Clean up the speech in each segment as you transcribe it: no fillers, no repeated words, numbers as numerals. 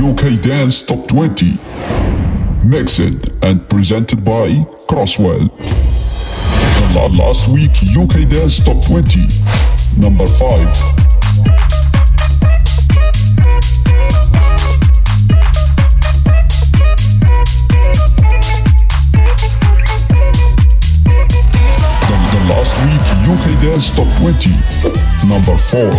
UK Dance Top 20. Mixed and presented by Kross Well. Last week UK Dance Top 20, number 5. Last week, UK Dance Top 20, number 4.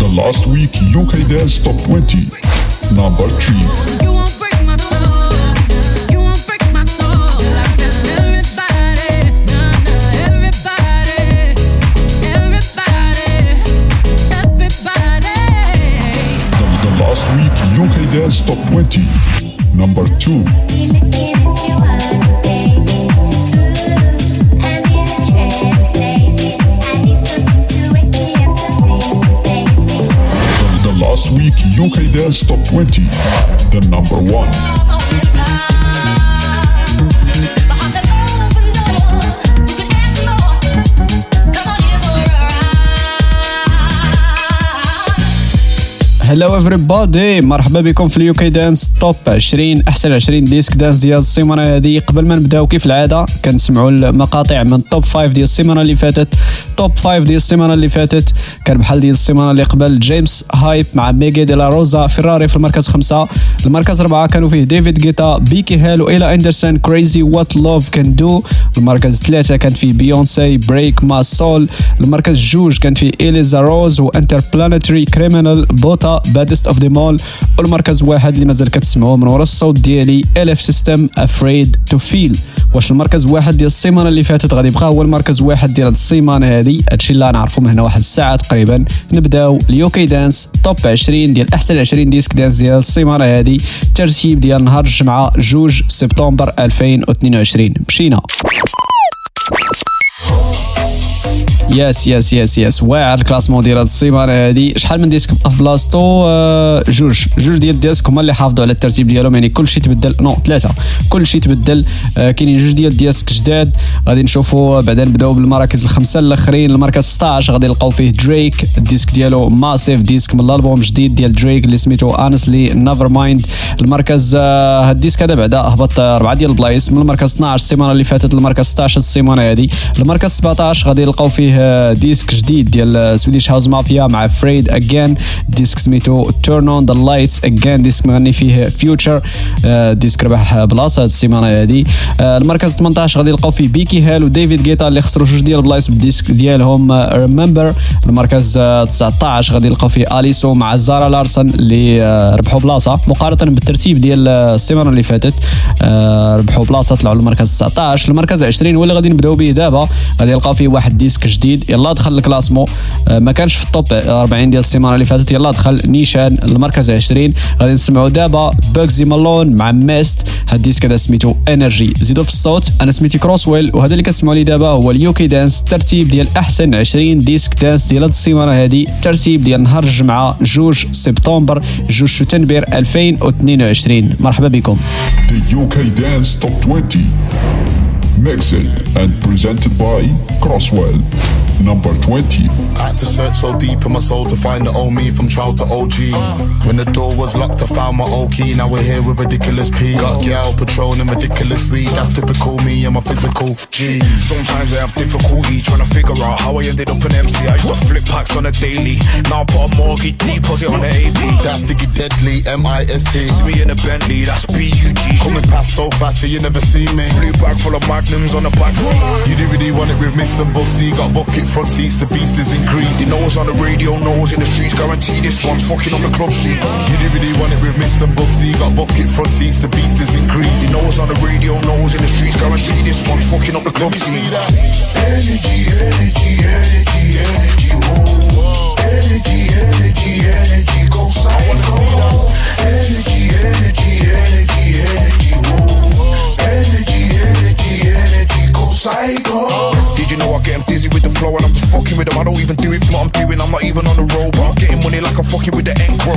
The last week, UK Dance Top 20, number 3. Last week, UK Dance Top 20, number 2. The last week, UK Dance Top 20, the number 1. هلا everybody، مرحبا بكم في اليوكي دانس توب 20، احسن 20 ديسك دانس ديال السيمانه هذه. قبل ما نبداو كيف العاده كنسمعوا المقاطع من توب 5 ديال السيمانه اللي فاتت. توب 5 ديال السيمانه اللي فاتت كان بحال ديال السيمانه اللي قبل، جيمس هايب مع ميغي ديلا روزا، فيراري في المركز 5. المركز 4 كانوا فيه ديفيد غيتا، بيكي هيل وإيلا أندرسون، كريزي وات لوف كان دو. المركز 3 كان فيه بيونسي، بريك ما سول. المركز 2 كان فيه إليزا روز وانتربلانيتري كريمينال، بوتا baddest of them all. والمركز 1 اللي مازال كتسمعوه من ورا الصوت ديالي، LF System Afraid to Feel. واش المركز 1 ديال السيمانه اللي فاتت غادي يبقى هو المركز 1 ديال هاد السيمانه هذه؟ هادشي اللي غنعرفو من هنا واحد الساعه تقريبا. نبداو اليوكي دانس توب 20 ديال احسن 20 ديسك دانس ديال السيمانه هذه، ترتيب ديال نهار الجمعه 2 سبتمبر 2022. مشينا يس واعر الكلاسمون ديال هاد السيمانه هادي. شحال من ديسك بقى في بلاصتو؟ جوج ديال الديسك هما اللي حافظوا على الترتيب ديالهم، يعني كلشي تبدل. ثلاثه، كلشي تبدل. كاينين جوج ديال الديسك جداد غادي نشوفوا بعدا. نبداو بالمراكز الخمسه الاخرين. المركز 16 غادي نلقاو فيه دريك، الديسك ديالو ماسيف، ديسك من الالبوم جديد ديال دريك اللي سميتو انسلي نيفر مايند. المركز هاد الديسك هذا بعدا هبط 4 ديال البلايص من المركز 12 السيمانه اللي فاتت للمركز 16 السيمانه هادي. المركز 17 غادي نلقاو فيه ديسك جديد ديال سويديش هاوس مافيا مع فريد اجين، ديسك سميتو تيرن اون ذا لايتس اجين، ديسك مغني فيه فيوتشر، ديسك ربح بلاصه هاد السيمانه هادي. المركز 18 غادي نلقاو فيه بيكي هيل وديفيد غيتا اللي خسروا جوج ديال البلايص بالديسك ديالهم ريمبر. المركز 19 غادي نلقاو فيه اليسو مع زارا لارسن اللي ربحوا بلاصه مقارنه بالترتيب ديال السيمانه اللي فاتت، ربحوا بلاصه طلعوا للمركز 19. المركز 20 واللي غادي نبداو به دابا غادي نلقاو فيه واحد ديسك جديد يلا دخل الكلاسمو، ما كانش في التوب 40 ديال السيمانه اللي فاتت، يلا دخل نيشان المركز 20. غادي نسمعوا دابا بوغزي مالون مع ميست، هاد الديسك هذا سميتو انرجي. زيدوا في الصوت، انا سميتي كروس ويل وهذا اللي كتسمعوا لي دابا هو اليوكي دانس، الترتيب ديال احسن 20 ديسك دانس ديال هاد السيمانه هادي، الترتيب ديال نهار الجمعه 2 سبتمبر 2 شتنبر 2022. مرحبا بكم. The UK Dance Top 20 mixed and presented by Kross Well. Number 20. I had to search so deep in my soul to find the old me, from child to OG. When the door was locked I found my old key. Now we're here with ridiculous P. Got gal patrolling ridiculous weed. That's typical me and my physical G. Sometimes I have difficulty trying to figure out how I ended up an MC. I used to flip packs on a daily, now I put a mortgage deposit on the AP. That's diggy deadly, MIST. See me in a Bentley, that's BUG. Coming past so fast so you never see me. Blue bag full of magnums on the back seat. You do really want it with Mr. Bugzy. Got bucket front seats, the beast is increased. You know it's on the radio, no one's in the streets. Guarantee this one's fucking on the club seat. You didn't really want it with Mr. Bugzy. Got bucket front seats, the beast is increased. You know it's on the radio, no one's in the streets. Guarantee this one's fucking on the club seat. Energy, energy, energy, energy, oh. Energy, energy, energy, go side, go. Energy, energy, energy, energy, oh. Energy, energy, energy, go side, go. Did you know I get him dizzy with the flow and I'm just fucking with him? I don't even do it for what I'm doing, I'm not even on the road, but I'm getting money like I'm fucking with the end bro.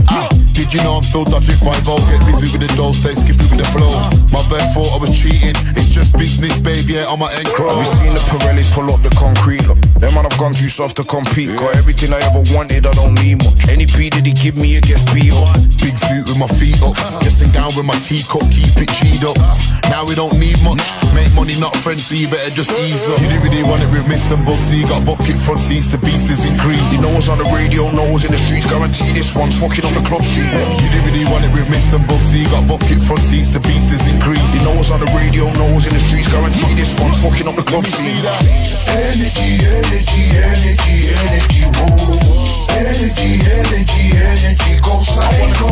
Did you know I'm still dodging 5-0? Get busy with the dough, stay skippy with the flow. My bad thought I was cheating, it's sneak, babe, yeah, I'm an end crow. We seen the Pirellis pull up the concrete, look. Them man have gone too soft to compete. Got everything I ever wanted, I don't need much. Any P that he give me, it gets beat up. Big suit with my feet up, dressing down with my teacup, keep it cheed up. Now we don't need much, make money not friends, so you better just ease up. You didn't really want it with MIST and Bugzy, got bucket front seats, the beast is increased. You know what's on the radio, know what's in the streets, guarantee this one's fucking on the club sheet. You didn't really want it with MIST and Bugzy, got bucket front seats, the beast is increased. You know what's on the radio, know what's in the streets, guarantee this one's fucking on the club sheet. Energy, energy, energy, energy, whoa. Energy, energy, energy, go psycho.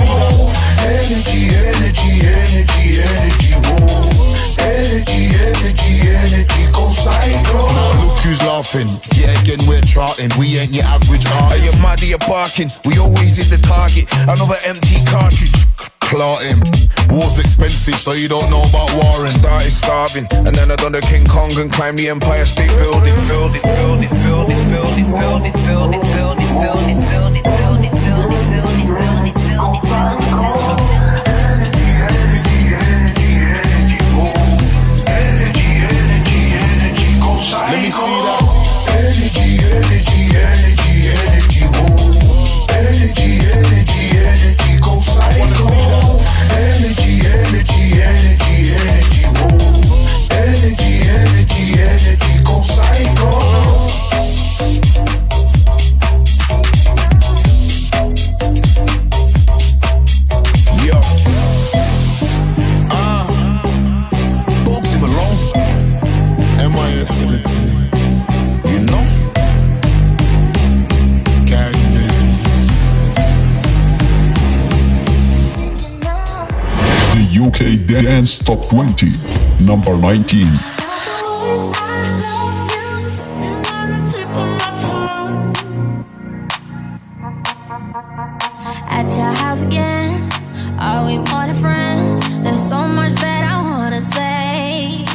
Energy, energy, energy, energy, whoa. Energy, energy, energy, go psycho. Look who's laughing, yeah, again we're charting. We ain't your average artist. Are you mad at your barking? We always hit the target. Another empty cartridge. Clarting. War's expensive, so you don't know about warring. Started starving, and then I done the King Kong and climbed the Empire State Building. Building, building, building, building, building, building, building, building, building, building, building, building, building, building, building. Let me see that. Energy, energy, energy, energy, whoa. Energy, energy, energy, go psycho. Energy, energy, energy, energy, whoa. Energy, energy, energy, go psycho. UK Dance Top 20, number 19. At your house again, are we more than friends? There's so much that I wanna say,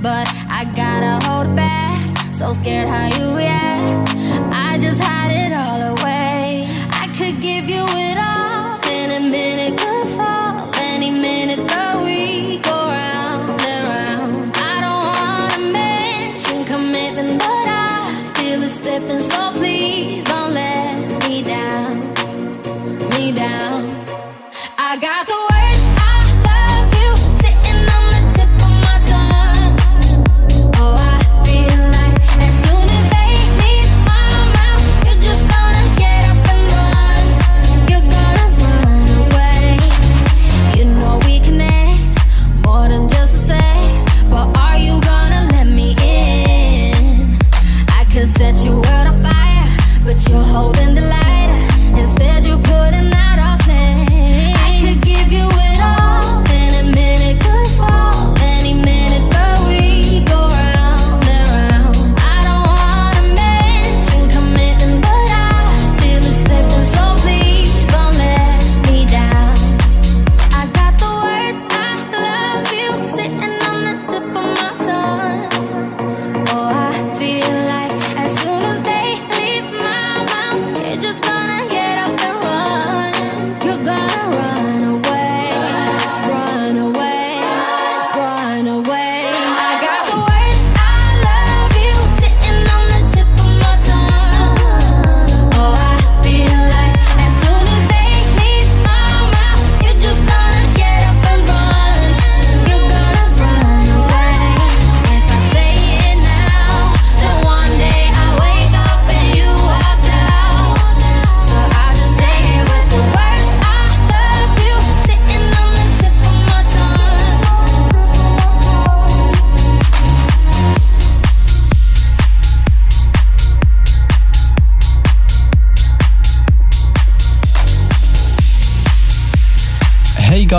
but I gotta hold back. So scared how you react, I just hide it all away. I could give you it all in a minute.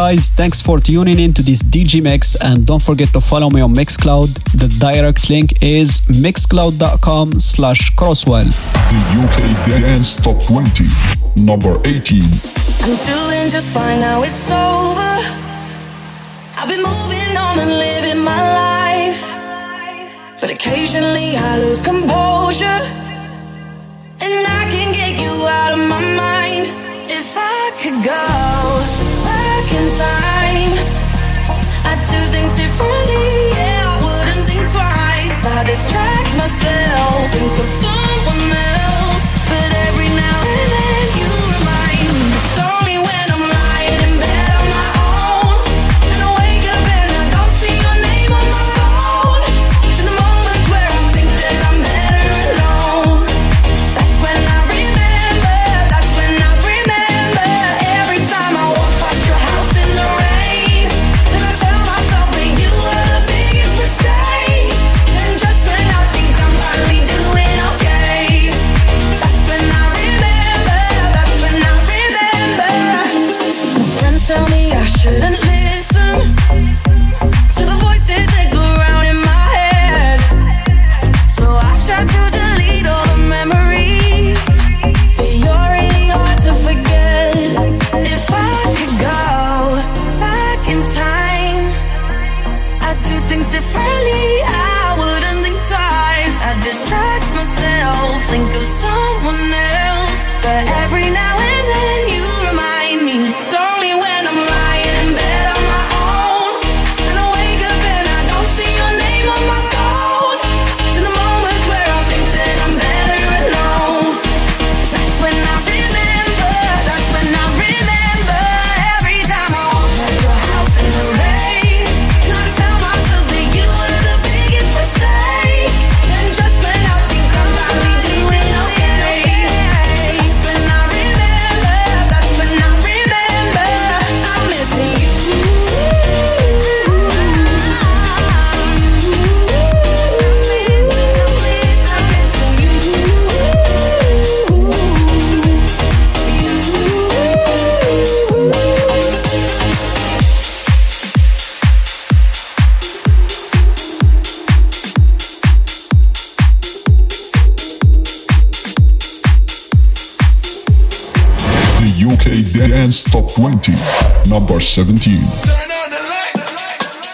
Guys, thanks for tuning in to this DJ Mix, and don't forget to follow me on Mixcloud. The direct link is mixcloud.com/Krosswell. The UK Dance Top 20, number 18. I'm doing just fine, now it's over. I've been moving on and living my life, but occasionally I lose composure, and I can get you out of my mind. If I could go in time, I do things differently, yeah, I would. myself, think of someone else, but every now and then you remind me. It's only when I'm lying in bed on my own, and I wake up and I don't see your name on my phone. It's in the moments where I think that I'm better alone. That's when I remember, that's when I remember. Every time I walk past your house in the rain, and I tell myself that you were the biggest mistake. Tell me I shouldn't listen to the voices that go around in my head, so I try to delete all the memories, but you're really hard to forget. If I could go back in time, I'd do things differently, I wouldn't think twice. I'd distract myself, think of someone else, but every now and then you remind me. It's only when I'm lying in bed on my own, and I wake up and I don't see your name on my phone. It's in the moments where I think that I'm better alone. That's when I remember, that's when I remember. Every time I walk past your house in the rain, and I tell myself that you were the biggest mistake, and just when I think I'm finally doing okay, that's when I remember, that's when I remember. I'm missing you. I'm missing you. The UK Dance Top 20, number 17. Turn on the lights.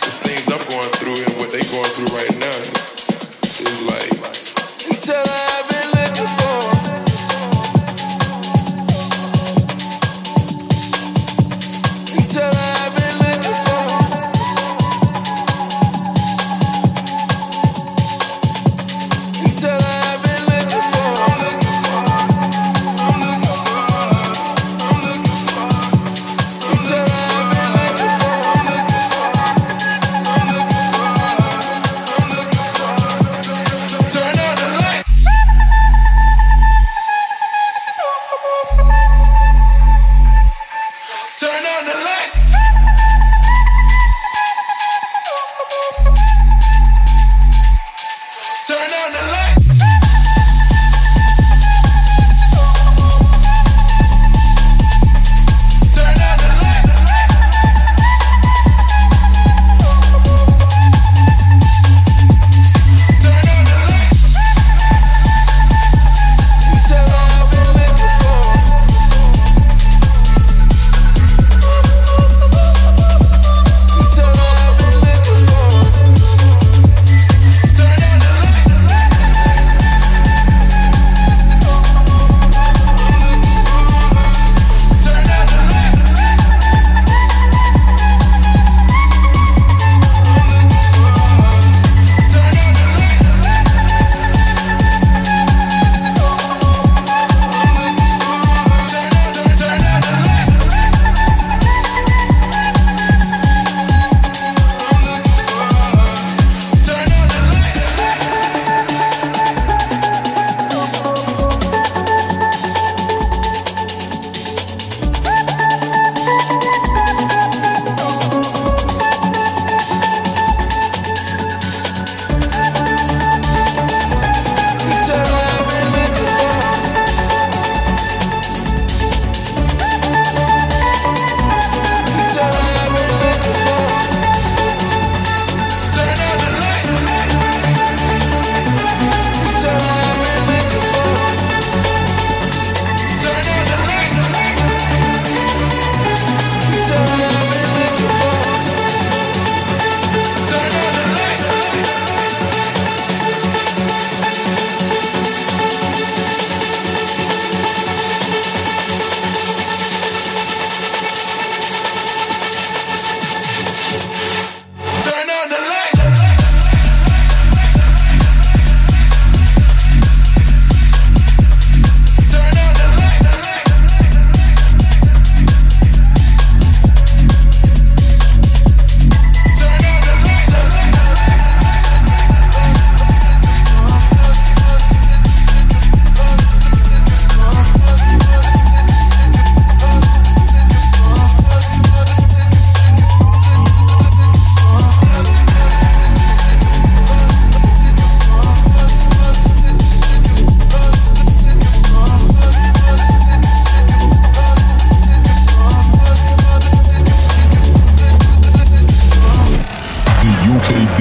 The things I'm going through and what they going through right now is like tell her I've been looking for. Tell her I've been looking for. Tell her I've been looking for. I'm looking for. Tell her I've been looking for.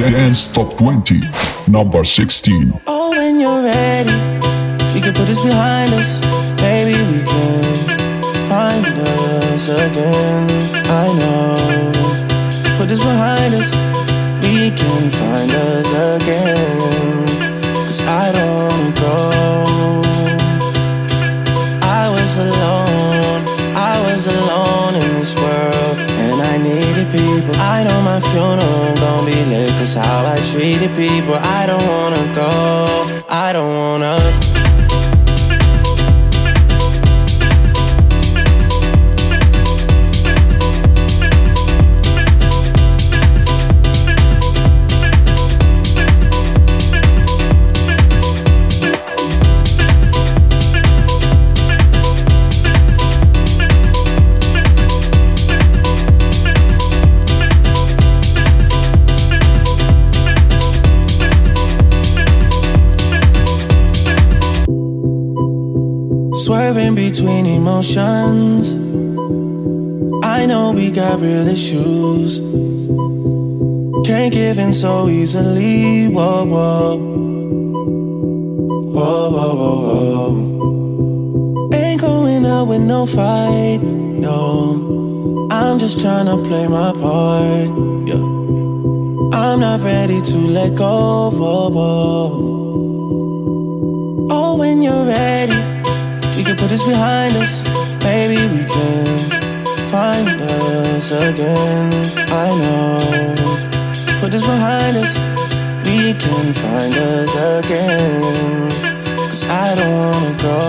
Dance Top 20, number 16. Oh, when you're ready, we can put this behind us. Maybe we can find us again. I know. Put this behind us, we can find us again. 'Cause I don't go. I was alone. I was alone in this world, and I needed people. I know my funeral gon' be lit, 'cause how I treated people. I don't wanna go, I don't wanna. Swerving between emotions, I know we got real issues. Can't give in so easily. Whoa, whoa. Whoa, whoa, whoa, whoa. Ain't going out with no fight, no. I'm just trying to play my part, yeah. I'm not ready to let go, whoa, whoa. Oh, when you're ready, we can put this behind us, maybe we can find us again. I know. Put this behind us, we can find us again. 'Cause I don't wanna go.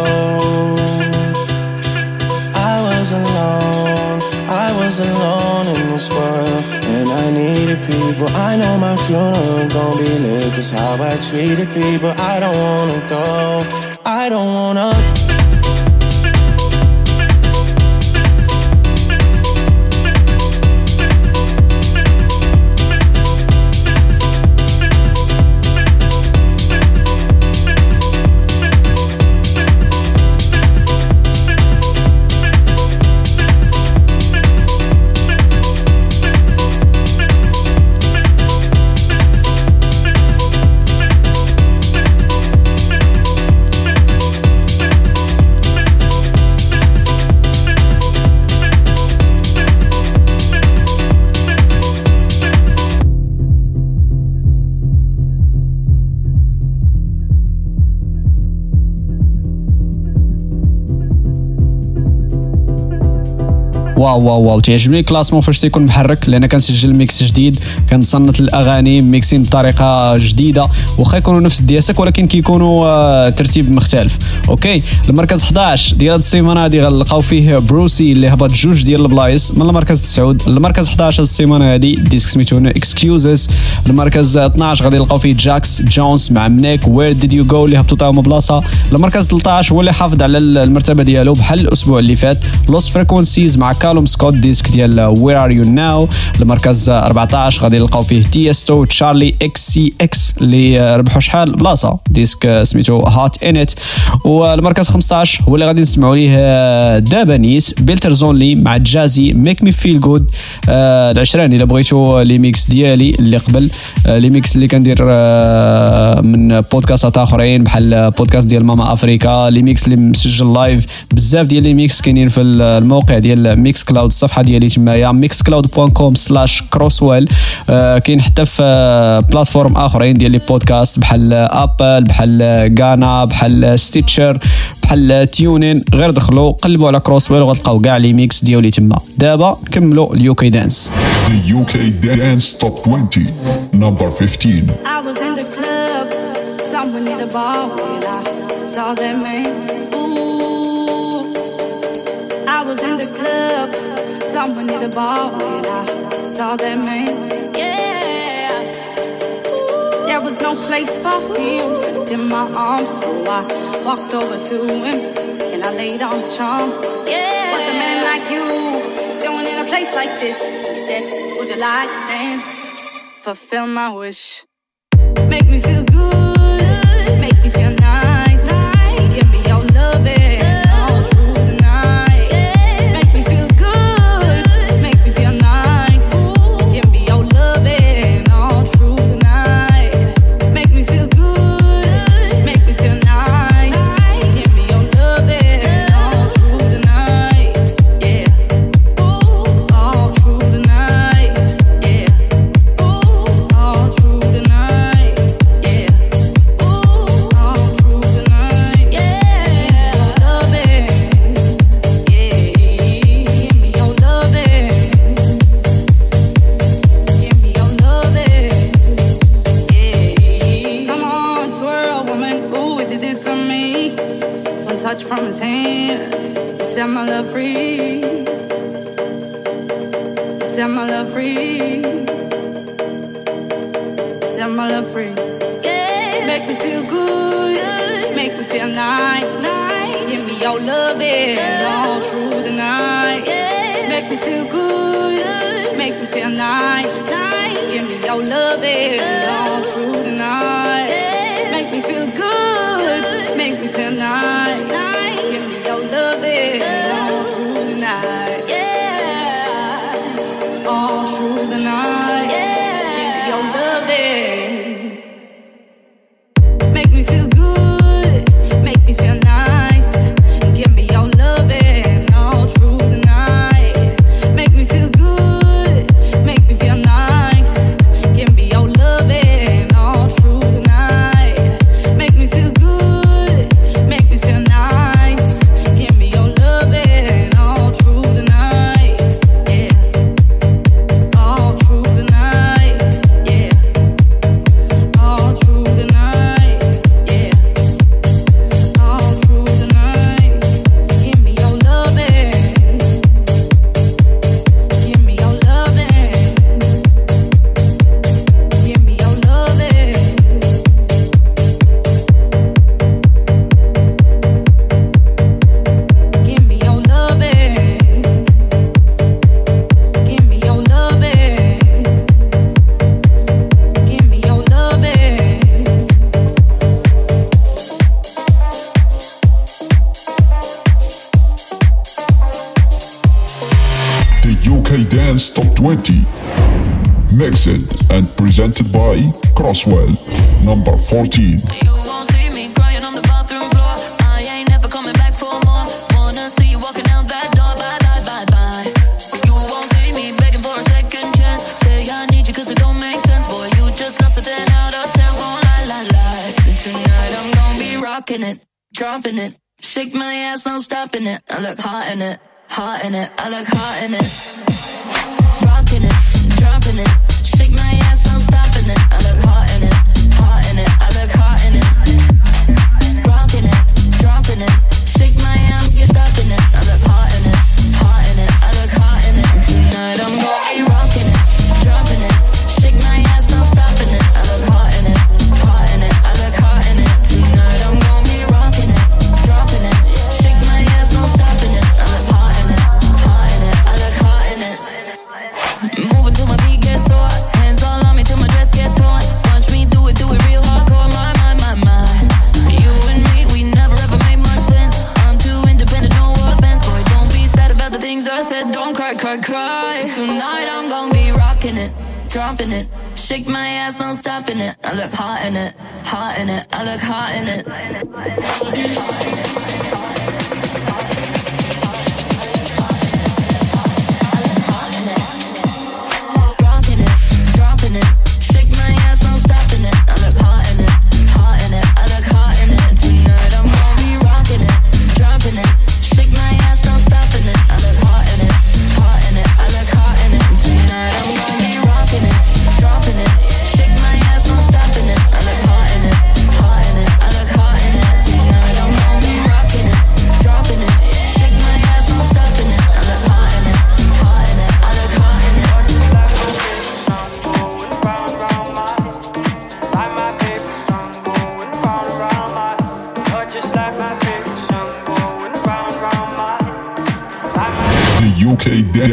I was alone. I was alone in this world, and I needed people. I know my funeral gon' be lit, 'cause how I treated people. I don't wanna go. I don't wanna. واو واو واو تعجبني الكلاسمون فاش تيكون محرك, لان كنسجل ميكس جديد, كنصنت الاغاني ميكسين بطريقه جديده, واخا يكونوا نفس دياسك ولكن كيكونوا ترتيب مختلف. اوكي, المركز 11 ديال هاد السيمانه هادي غنلقاو فيه بروسي اللي هبط جوج ديال البلايص من المركز 9 للمركز 11 هاد السيمانه هادي, ديسك سميتو اكسكيوزز. المركز 12 غادي نلقاو فيه جاكس جونز مع منيك وير ديد يو جو اللي هبطوا تا هما بلاصه. المركز 13 هو اللي حافظ على المرتبه ديالو بحال الاسبوع اللي فات, لوست فريكونسيز مع سكوت ديسك ديال وير ار يو ناو. المركز 14 غادي نلقاو فيه تيستو تشارلي اكس سي اكس اللي ربحوا شحال بلاصه, ديسك سميتو هات ان ات. والمركز 15 هو اللي غادي نسمعوا ليه دابا نيس بيلترزون لي مع جازي ميك مي فيل جود. العشراني الا بغيتو لي ميكس ديالي اللي قبل, لي ميكس اللي كندير من بودكاستات اخرين بحال بودكاست ديال ماما افريكا, لي ميكس اللي مسجل لايف, بزاف ديال لي ميكس كاينين في الموقع ديال ميكس كلاود. الصفحه ديالي تمايا mixcloud.com/crosswell. كاين حتى في بلاتفورم اخرين ديال لي بودكاست بحال ابل, بحال غانا, بحال ستيتشر, بحال تيونين. غير دخلوا قلبوا على كروس ويل وغتلقاو كاع لي ميكس ديالي تما. دابا كملوا اليو كي دانس. اليو كي دانس توب 20 نمبر 15. I was in the club, someone in the bar when I saw that man. I was in the club, someone hit a ball, and I saw that man, yeah. There was no place for him, slipped in my arms, so I walked over to him, and I laid on the charm, yeah. What's a man like you doing in a place like this? He said, would you like to dance? Fulfill my wish. Make me feel good, make me feel nice, give me your love it. Give me your loving all through the night. night. Give me your loving, all through the night. Make me feel good, make me feel nice. Give me your loving, all through the night. Make me feel good, make me feel nice. Give me your loving, all through the night. Yeah, all through the night. Mixed and presented by Kross Well, number 14.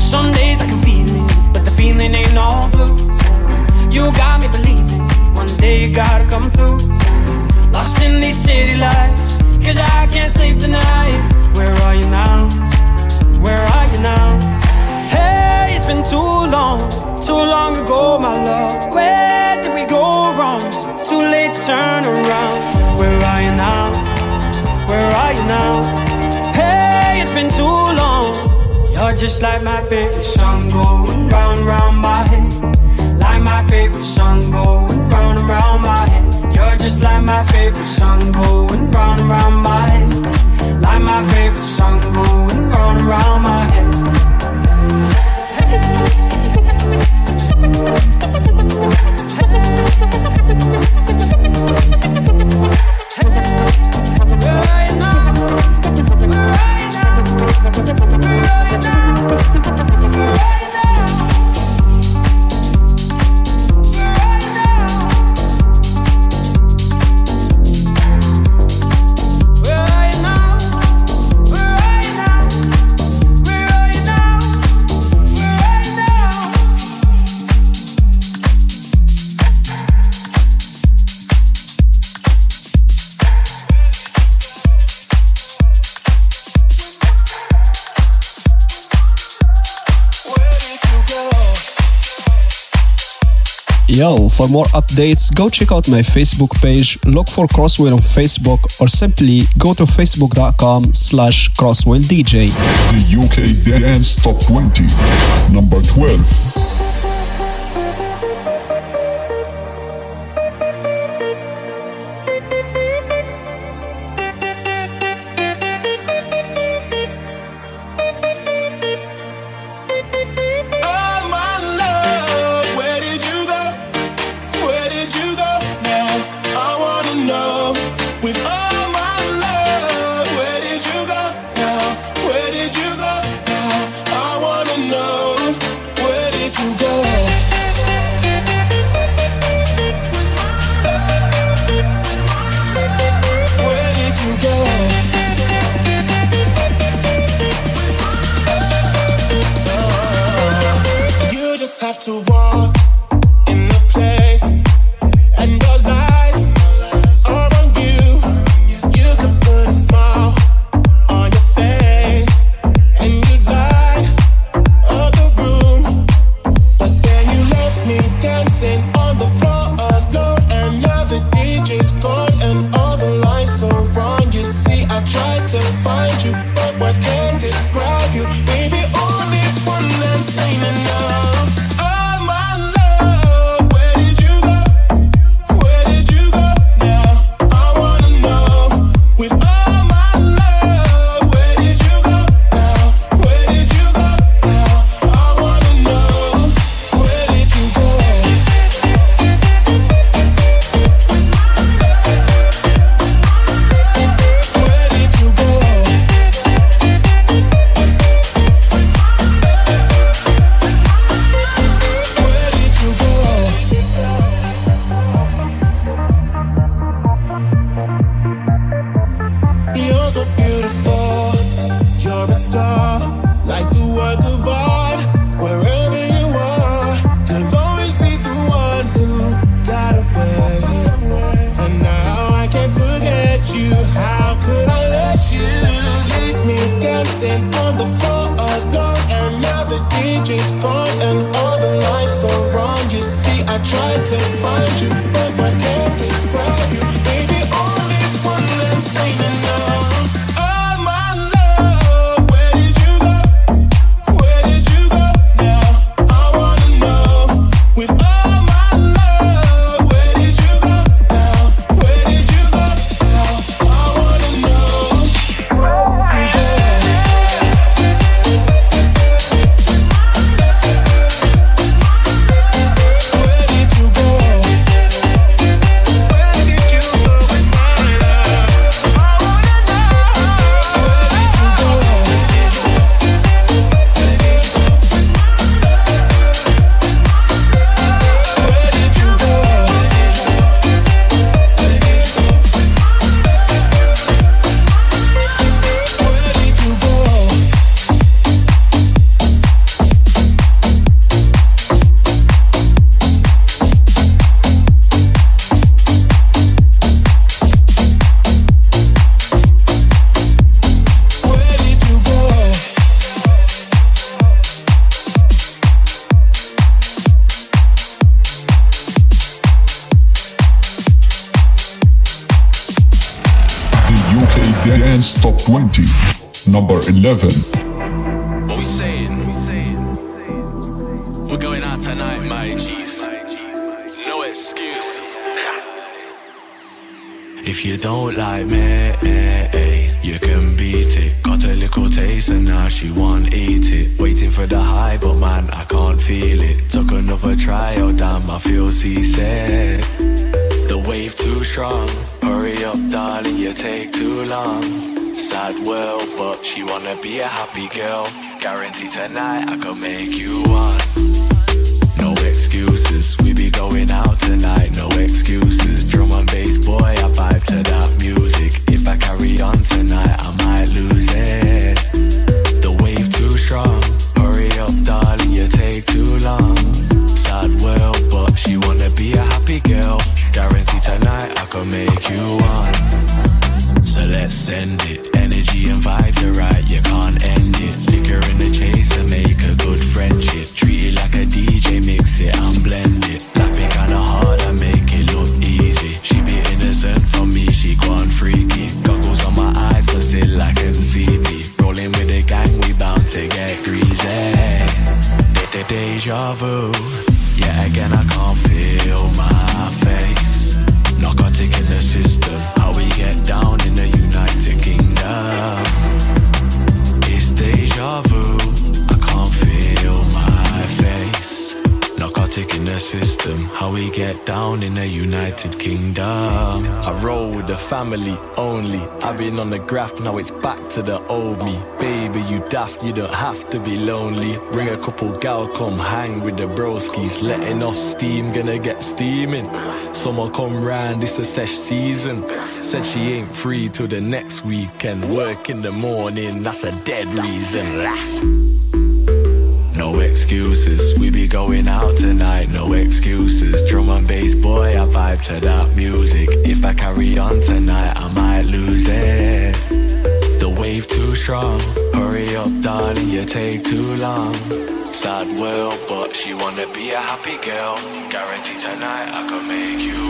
Some days I can feel it, but the feeling ain't all blue. turn around. Where are you now? Where are you now? Hey, it's been too long. You're just like my favorite song going round and round my head. Like my favorite song going round and round my head. You're just like my favorite song going round and round my head. Like my favorite song going round and round my head. Yo, for more updates, go check out my Facebook page, look for Kross Well on Facebook, or simply go to facebook.com/CrosswellDJ. The UK Dance Top 20, number 12. 20, number 11. What we saying? We're going out tonight, my G's. No excuses. If you don't like me, you can beat it. Got a little taste and now she won't eat it. Waiting for the high, but man, I can't feel it. Took another try, oh damn, I feel seasick. The wave too strong. Hurry up, darling, you take too long. Sad world, but she wanna be a happy girl. Guarantee tonight I can make you one. No excuses, we be going out tonight. No excuses, drum and bass, boy, I vibe to that music. If I carry on tonight, I might lose it. The wave too strong. Hurry up, darling, you take too long. Sad world, but she wanna be a happy girl. Guarantee tonight I can make you one. So let's send it. Energy and vibes are right, you can't end it. Liquor in the chaser, make a good friendship. Treat it like a DJ, mix it and blend it. Life be kinda hard, I make it look easy. She be innocent from me, she gone freaky. Goggles on my eyes, but still I can see me. Rolling with the gang, we bound to get greasy. Deja vu. Yeah, again I can't feel my face. Narcotic in the system, how we get down in the United Kingdom. It's deja vu, I can't feel my face. Narcotic in the system, how we get down in the United Kingdom. I roll with the family only. I've been on the graph, now it's back to the old me. Baby, you daft, you don't have to be lonely. Ring a couple gal, come hang with the broskies. Letting off steam, gonna get steaming. Summer come round, it's a sesh season. Said she ain't free till the next weekend. Work in the morning, that's a dead reason. No excuses, we be going out tonight. No excuses, drum and bass, boy, I vibe to that music. If I carry on tonight, I might lose it. The wave too strong. Hurry up, darling, you take too long. Sad world, but she wanna be a happy girl. Guarantee tonight I can make you.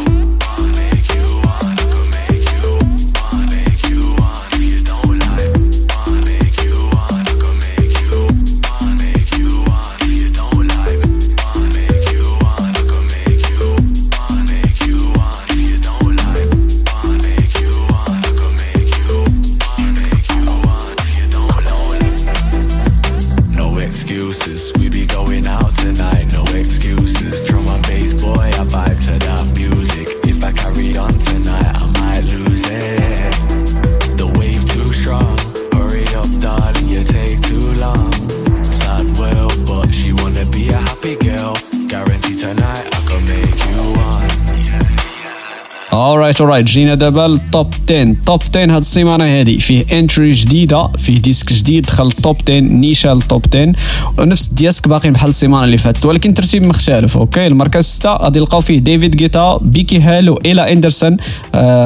Alright, جينا دابا للتوب 10. توب 10 هاد السيمانه هادي فيه انتري جديده، فيه ديسك جديد دخل التوب 10، نيشان التوب 10 ونفس الديسك باقي بحال السيمانه اللي فاتت ولكن ترتيب مختلف. اوكي، المركز 6 غادي نلقاو فيه ديفيد غيتا، بيكي هيل وإيلا هندرسون.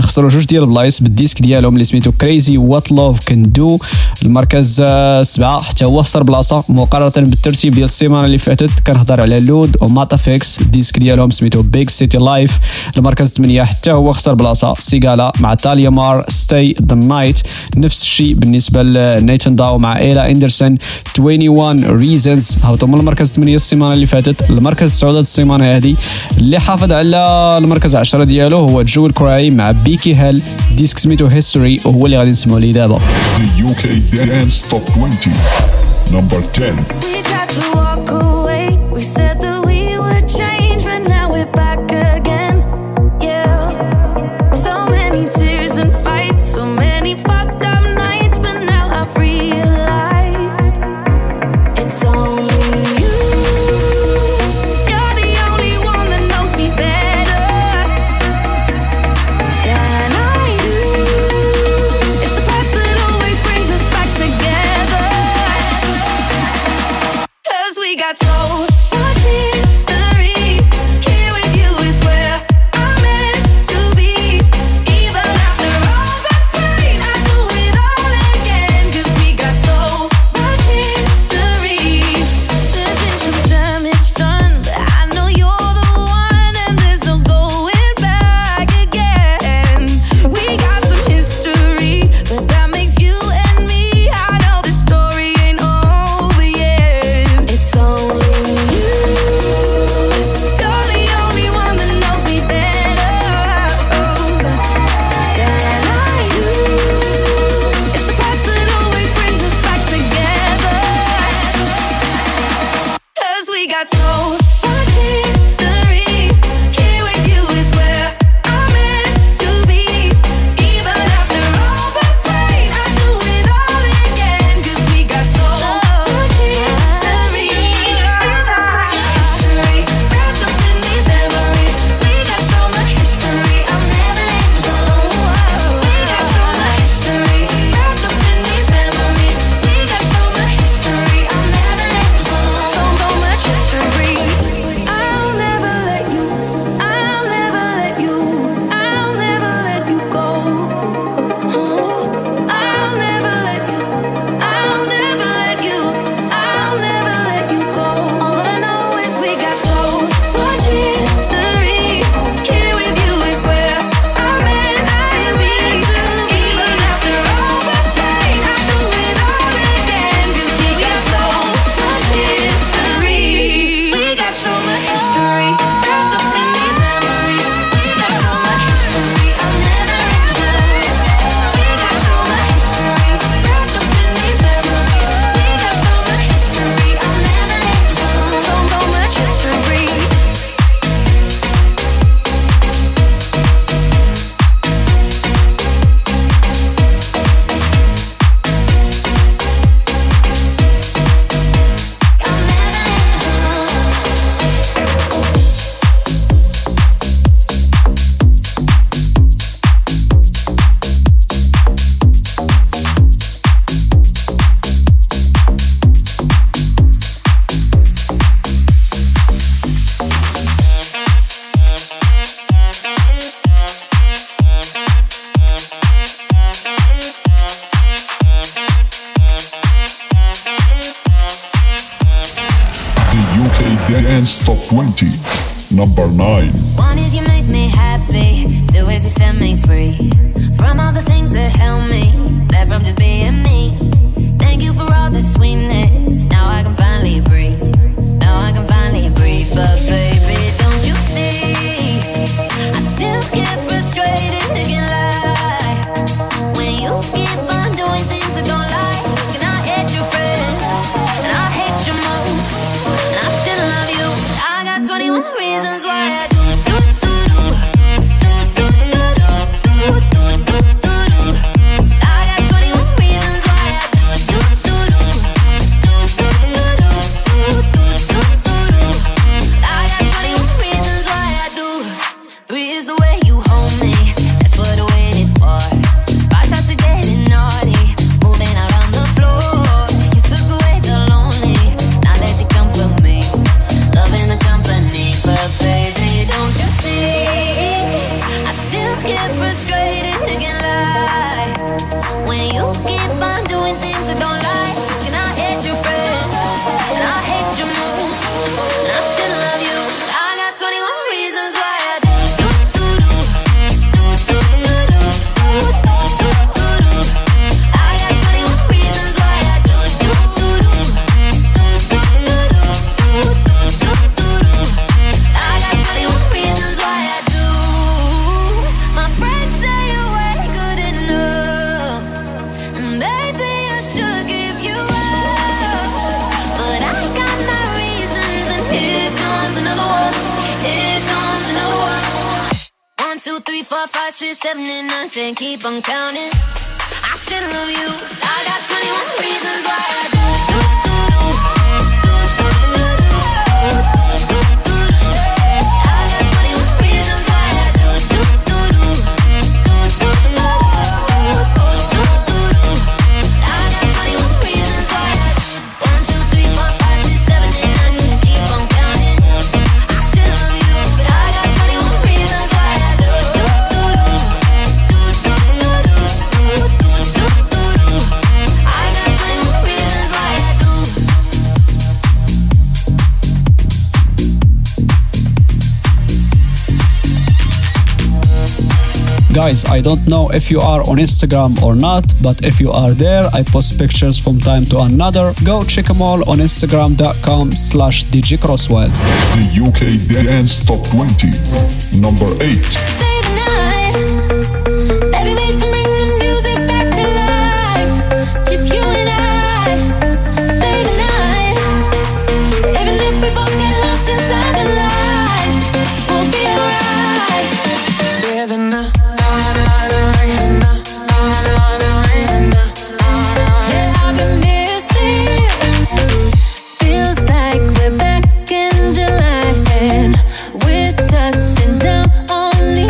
خسروا جوج ديال البلايص بالديسك ديالهم اللي سميتو كريزي وات لوف كان دو. المركز 7 حتى هو خسر بلاصه مقارنه بالترتيب ديال السيمانه اللي فاتت. كنهضر على لود وماتافيكس، الديسك ديالهم سميتو بيج سيتي لايف. المركز 8 حتى هو خسر بلاصه، سيغالا مع تاليا مار ستاي ذا نايت. نفس الشيء بالنسبه لنيتان داو مع إيلا هندرسون 21 ريزنز، هبطوا من المركز 8 السيمانه اللي فاتت. المركز 9 السيمانه هذه اللي حافظ على المركز 10 ديالو هو جويل كراي مع بيكي هيل، ديسك سميتو هيستوري وهو اللي غادي نسمعوا ليه دابا. got told, your history, here with you is dance top 20. Number 9. One is you make me happy, two is you set me free from all the things that help me, that from just being me. Thank you for all the sweetness, now I can finally breathe, now I can finally breathe. But baby, don't you see, I still get frustrated and can lie, when you keep on doing things that don't lie. And I hate your friends, and I hate your mom, and I still love you. I got 21 reasons why I keep on counting. I still love you. I got 21 reasons why I do. I got 21 reasons why I do. I got 21 reasons why I do. 1, 2, 3, 4, 5, 6, 7, and 9. To keep on counting. I still love you. But I got 21 reasons why I do. Guys, I don't know if you are on Instagram or not, but if you are there, I post pictures from time to another. Go check them all on Instagram.com/DJ Crosswell. The UK Dance Top 20. Number 8. Touching down on the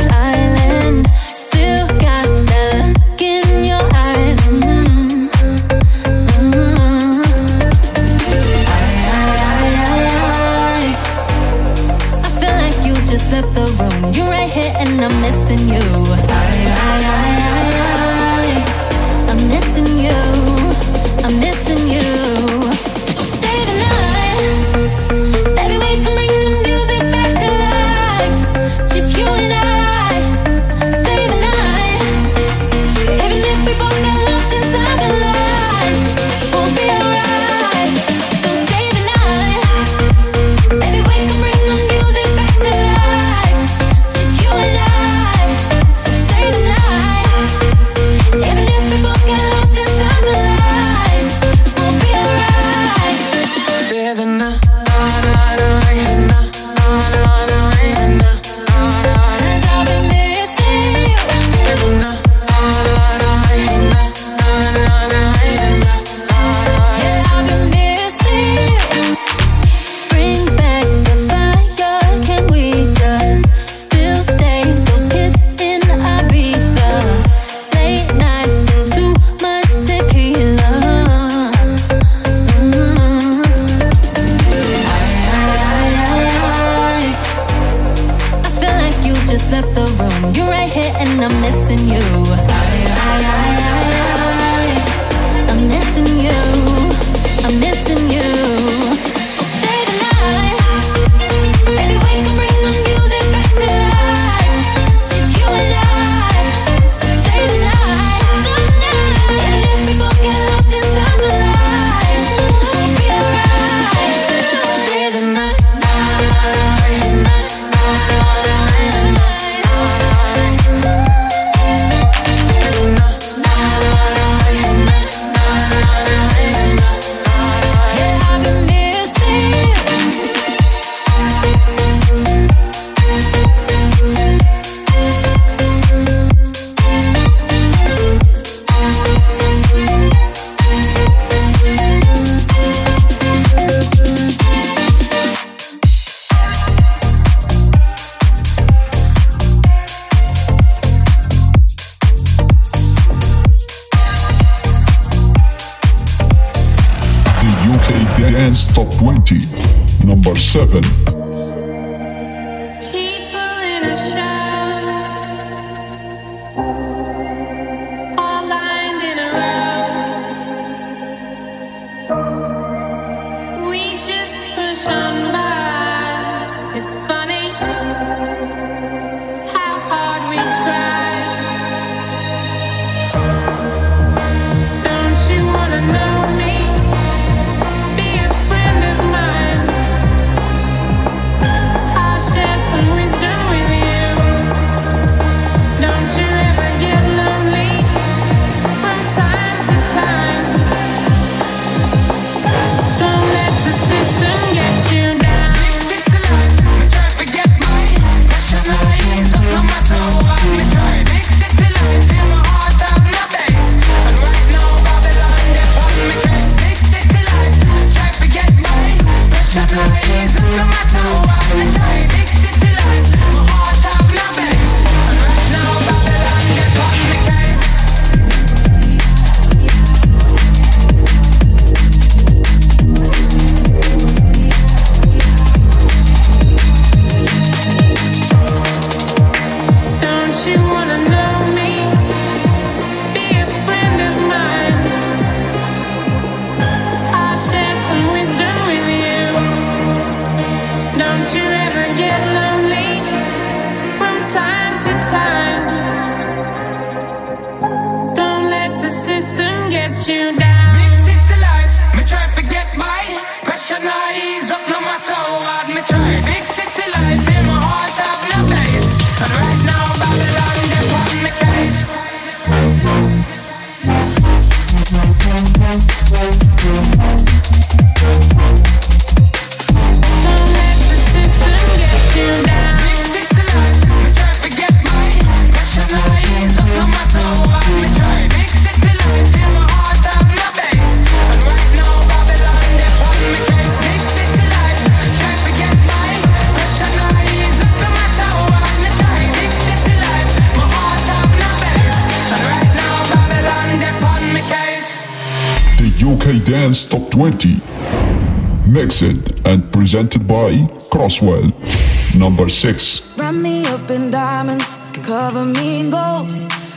UK Dance Top 20, number 7. People in a shower, all lined in a row. We just push on by. It's funny how hard we try. Don't you wanna know me? Dance Top 20, mixed and presented by Kross Well, number 6. Wrap me up in diamonds, cover me in gold,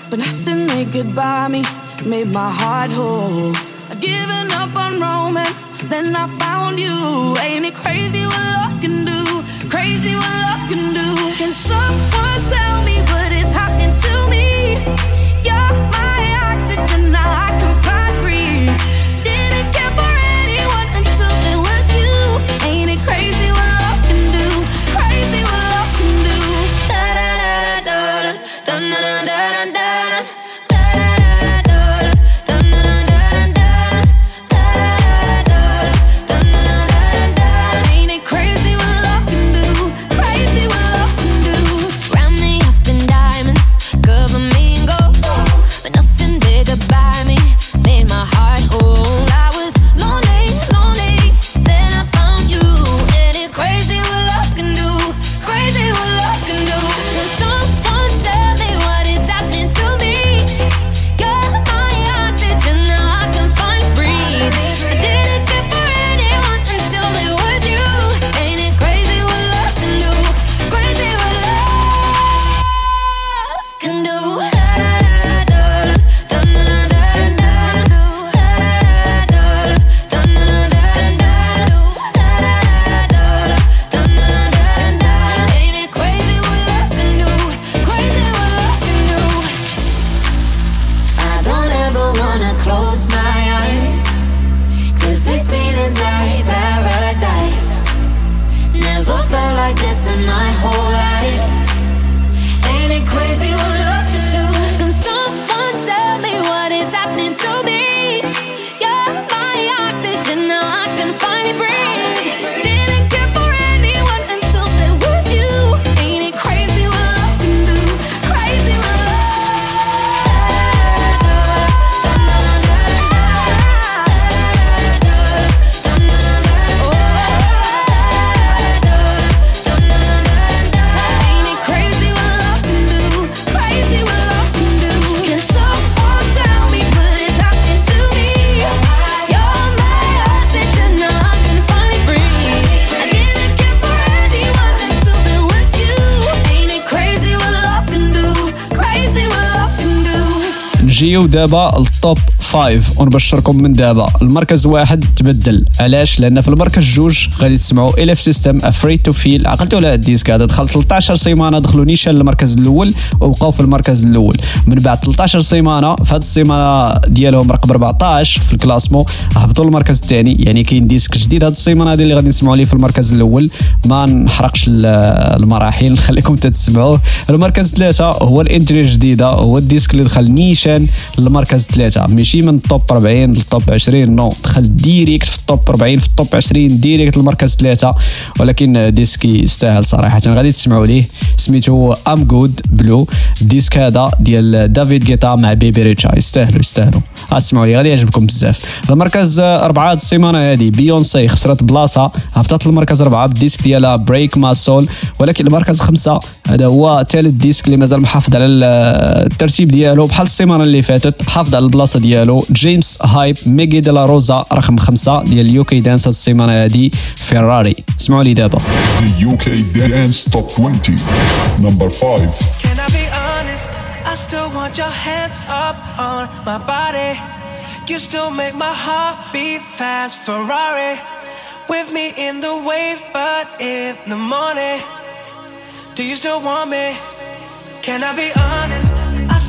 but nothing they could buy me made my heart whole. I'd given up on romance, then I found you. Ain't it crazy what love can do? Crazy what love can do. Can someone tell me what is happening to me? You're my oxygen, now I can find breathe. Crazy. جيو دابا التوب 5 ونبشركم من دابا المركز واحد تبدل. علاش؟ لان في المركز جوج غادي تسمعوا LF System Afraid to Feel. عقلتوا على الديسك هذا؟ دخل 13 سيمانه دخلوا نيشان للمركز الاول وبقاو في المركز الاول. من بعد 13 سيمانه في هذه السيمانه ديالهم رقم 14 في الكلاسمو هبطوا للمركز الثاني. يعني كاين ديسك جديد هذه السيمانه هذه اللي غادي نسمعوا ليه في المركز الاول. ما نحرقش المراحل، نخليكم تتسمعوه. المركز 3 هو الانتري الجديده، هو الديسك اللي دخل نيشان للمركز 3، ماشي من التوب 40 للتوب 20، نو دخل ديريكت في التوب 40 في التوب 20 ديريكت للمركز 3. ولكن ديسك يستاهل صراحه، غادي تسمعوا ليه، سميتو ام جود بلو. الديسك هذا ديال دافيد غيتا مع بيبي ريتشا، يستاهلوا اسمعوا ليه، غادي يعجبكم بزاف. المركز 4 السيمانه هذه بيونسي خسرت بلاصه، هبطت للمركز 4 بالديسك ديالها بريك ما سول. ولكن المركز 5 هذا هو ثالث ديسك اللي مازال محافظ على الترتيب ديالو بحال السيمانه اللي فاتت، محافظ على البلاصه ديالو. جيمس هايب ميغي ديلا روزا رقم 5 ديال يو كي دانس السيمانه هذه فيراري. اسمعوا لي دابا يو كي دانس توب 20 نمبر 5. I still want your hands up on my body. You still make my heart beat fast. Ferrari with me in the wave, but in the morning, do you still want me? Can I be honest? I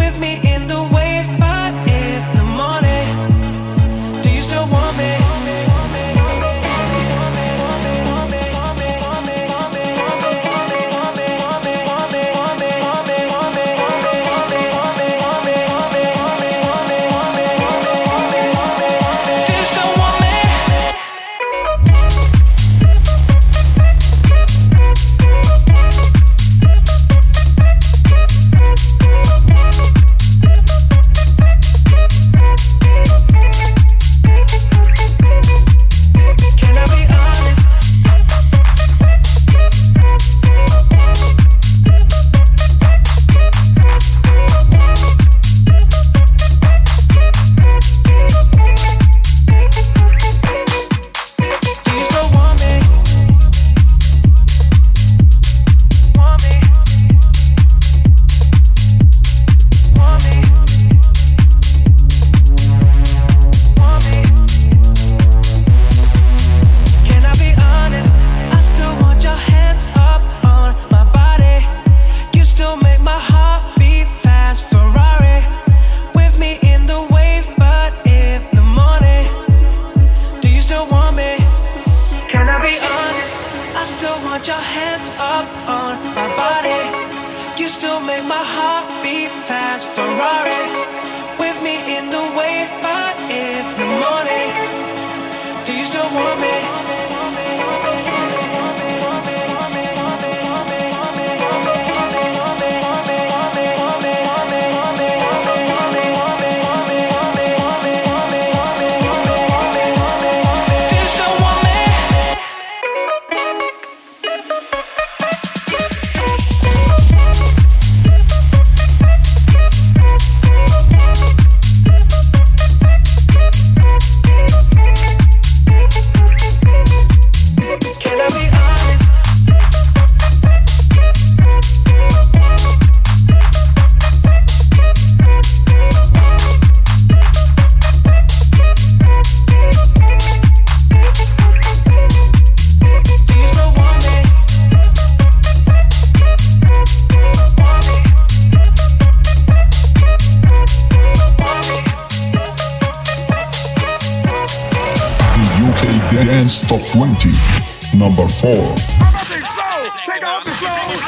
with me in the wave, but in the morning, do you still want me? Top 20, number 4. Take off the slow. Bye.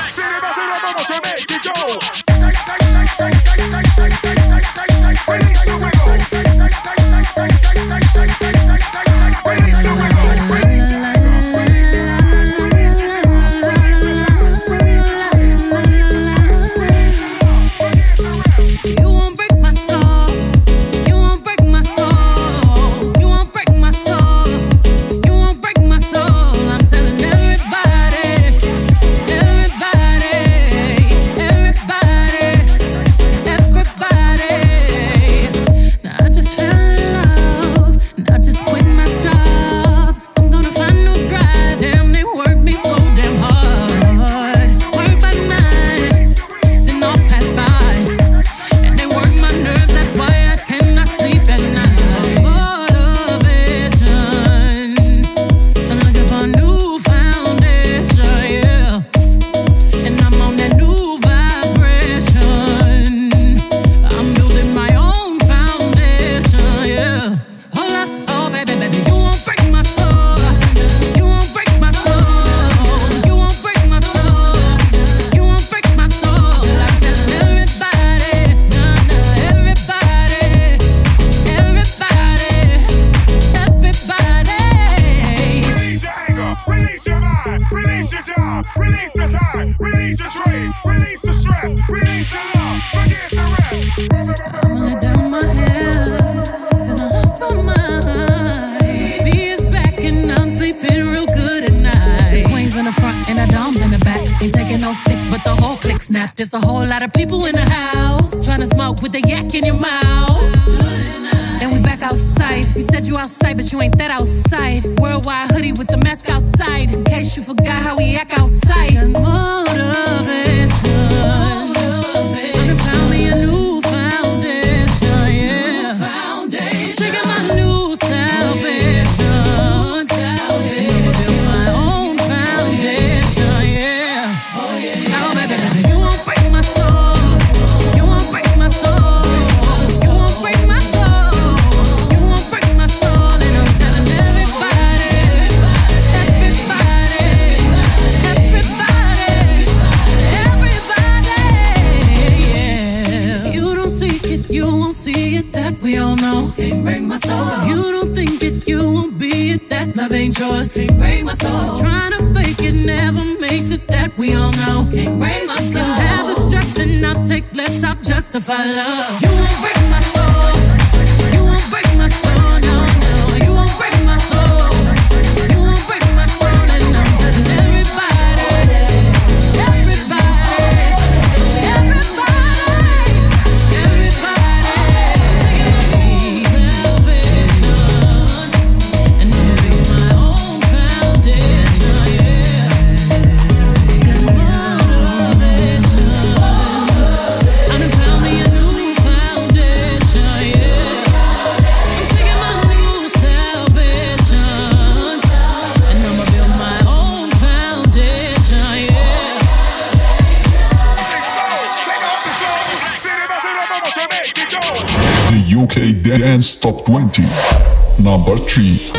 Snap, there's a whole lot of people in the house trying to smoke with the yak in your mouth. And we back outside. You said you outside, but you ain't that outside. Worldwide hoodie with the mask outside, in case you forgot how we act outside. The motivation. Ain't yours. Can't break my soul. Trying to fake it never makes it. That we all know. Can't break my soul. Can have the stress and I'll take less. I'll justify love. You won't break my soul. You won't break my soul. No, no. You won't break my soul. You won't break my soul. And I'm telling everybody, everybody, everybody, everybody, taking my salvation. And UK Dance Top 20, number 3.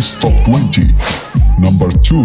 Dance Top 20. Number 2.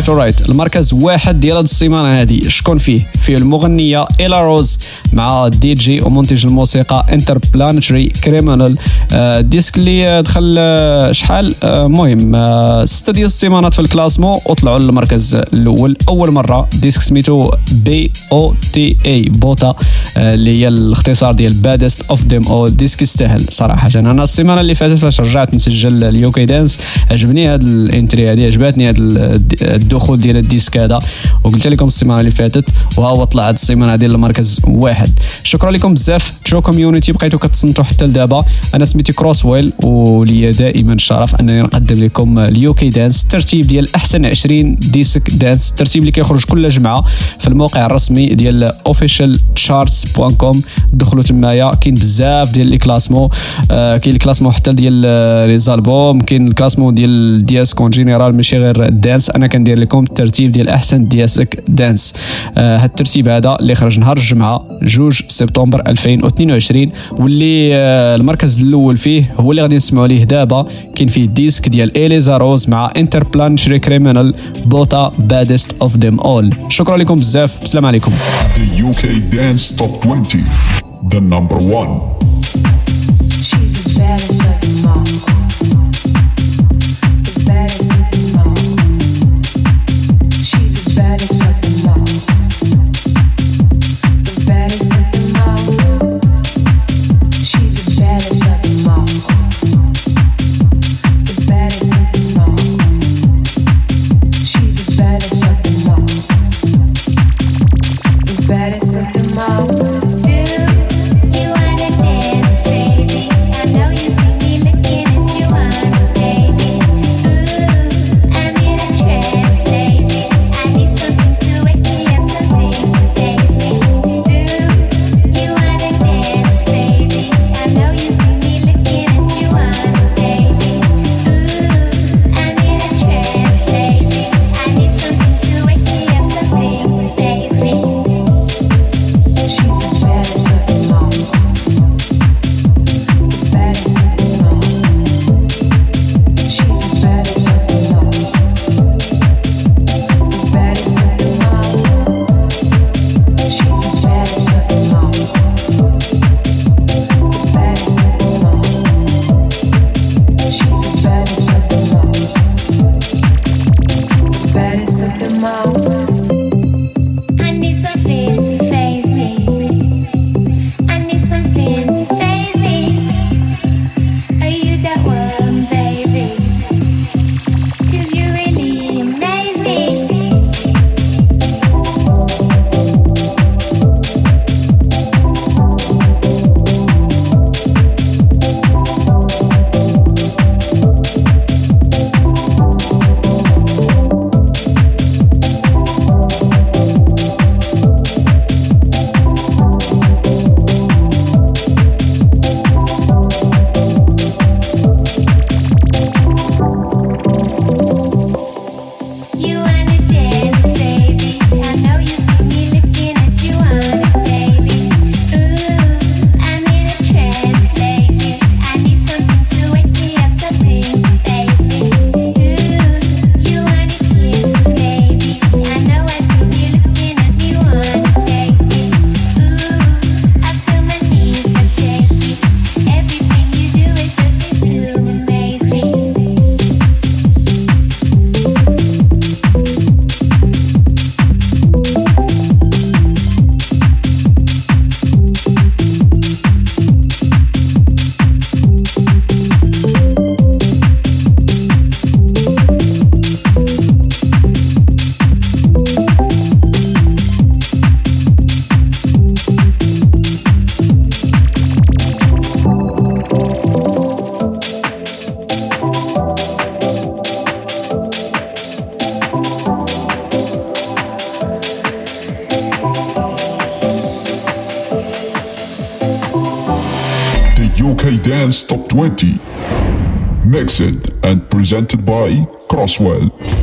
Alright, المركز واحد ديال هاد السيمانة هادي شكون فيه؟ فيه المغنية إيلا روز مع دي جي ومنتج الموسيقى Interplanetary Criminal. ديسك اللي دخل شحال مهم 6 ديال السيمانات في الكلاسمون وطلعوا للمركز الأول أول مرة. ديسك سميتو BOTA بوتا اللي هي الاختصار ديال baddest of them all. ديسك يستاهل صراحة. أنا السيمانة اللي فاتت فاش رجعت نسجل اليوكي دانس عجبني هاد الانتري هادي، عجبتني هاد الدخول ديال الديسك هذا وقلت لكم السيمانة اللي فاتت وهو طلعت السيمانة ديال المركز واحد. شكرا لكم بزاف ترو كوميونيتي، بقيتو كتصنتو حتى لدابا. أنا سميتي كروس ويل وليا دائما الشرف أنني نقدم لكم اليوكي دانس ترتيب ديال أحسن 20 ديسك دانس، الترتيب اللي كيخرج كل جمعة في الموقع الرسمي ديال officialcharts.com. دخلوا تمايا كاين بزاف ديال لي كلاسمون، كاين الكلاسمون حتى ديال لي زالبوم، كاين الكلاسمون ديال ديسك اون جينيرال ماشي غير دانس. أنا كندير ندير لكم الترتيب ديال احسن دياسك دانس. هالترتيب هذا اللي خرج نهار الجمعه 2 سبتمبر 2022 واللي المركز الاول فيه هو اللي غادي نسمعوا ليه دابا. كاين فيه ديسك ديال إليزا روز مع انتربلانتري كريمينال بوتا بادست اوف ذم اول. شكرا لكم بزاف، السلام عليكم. The UK Dance Top 20, the number one. She's as bad as her mom. As bad as her mom. She's as bad as her mom. As bad as her mom. She's as bad as her mom. As bad as her mom. She's as bad as her mom. As bad as her mom. Dance Top 20, mixed and presented by Kross Well.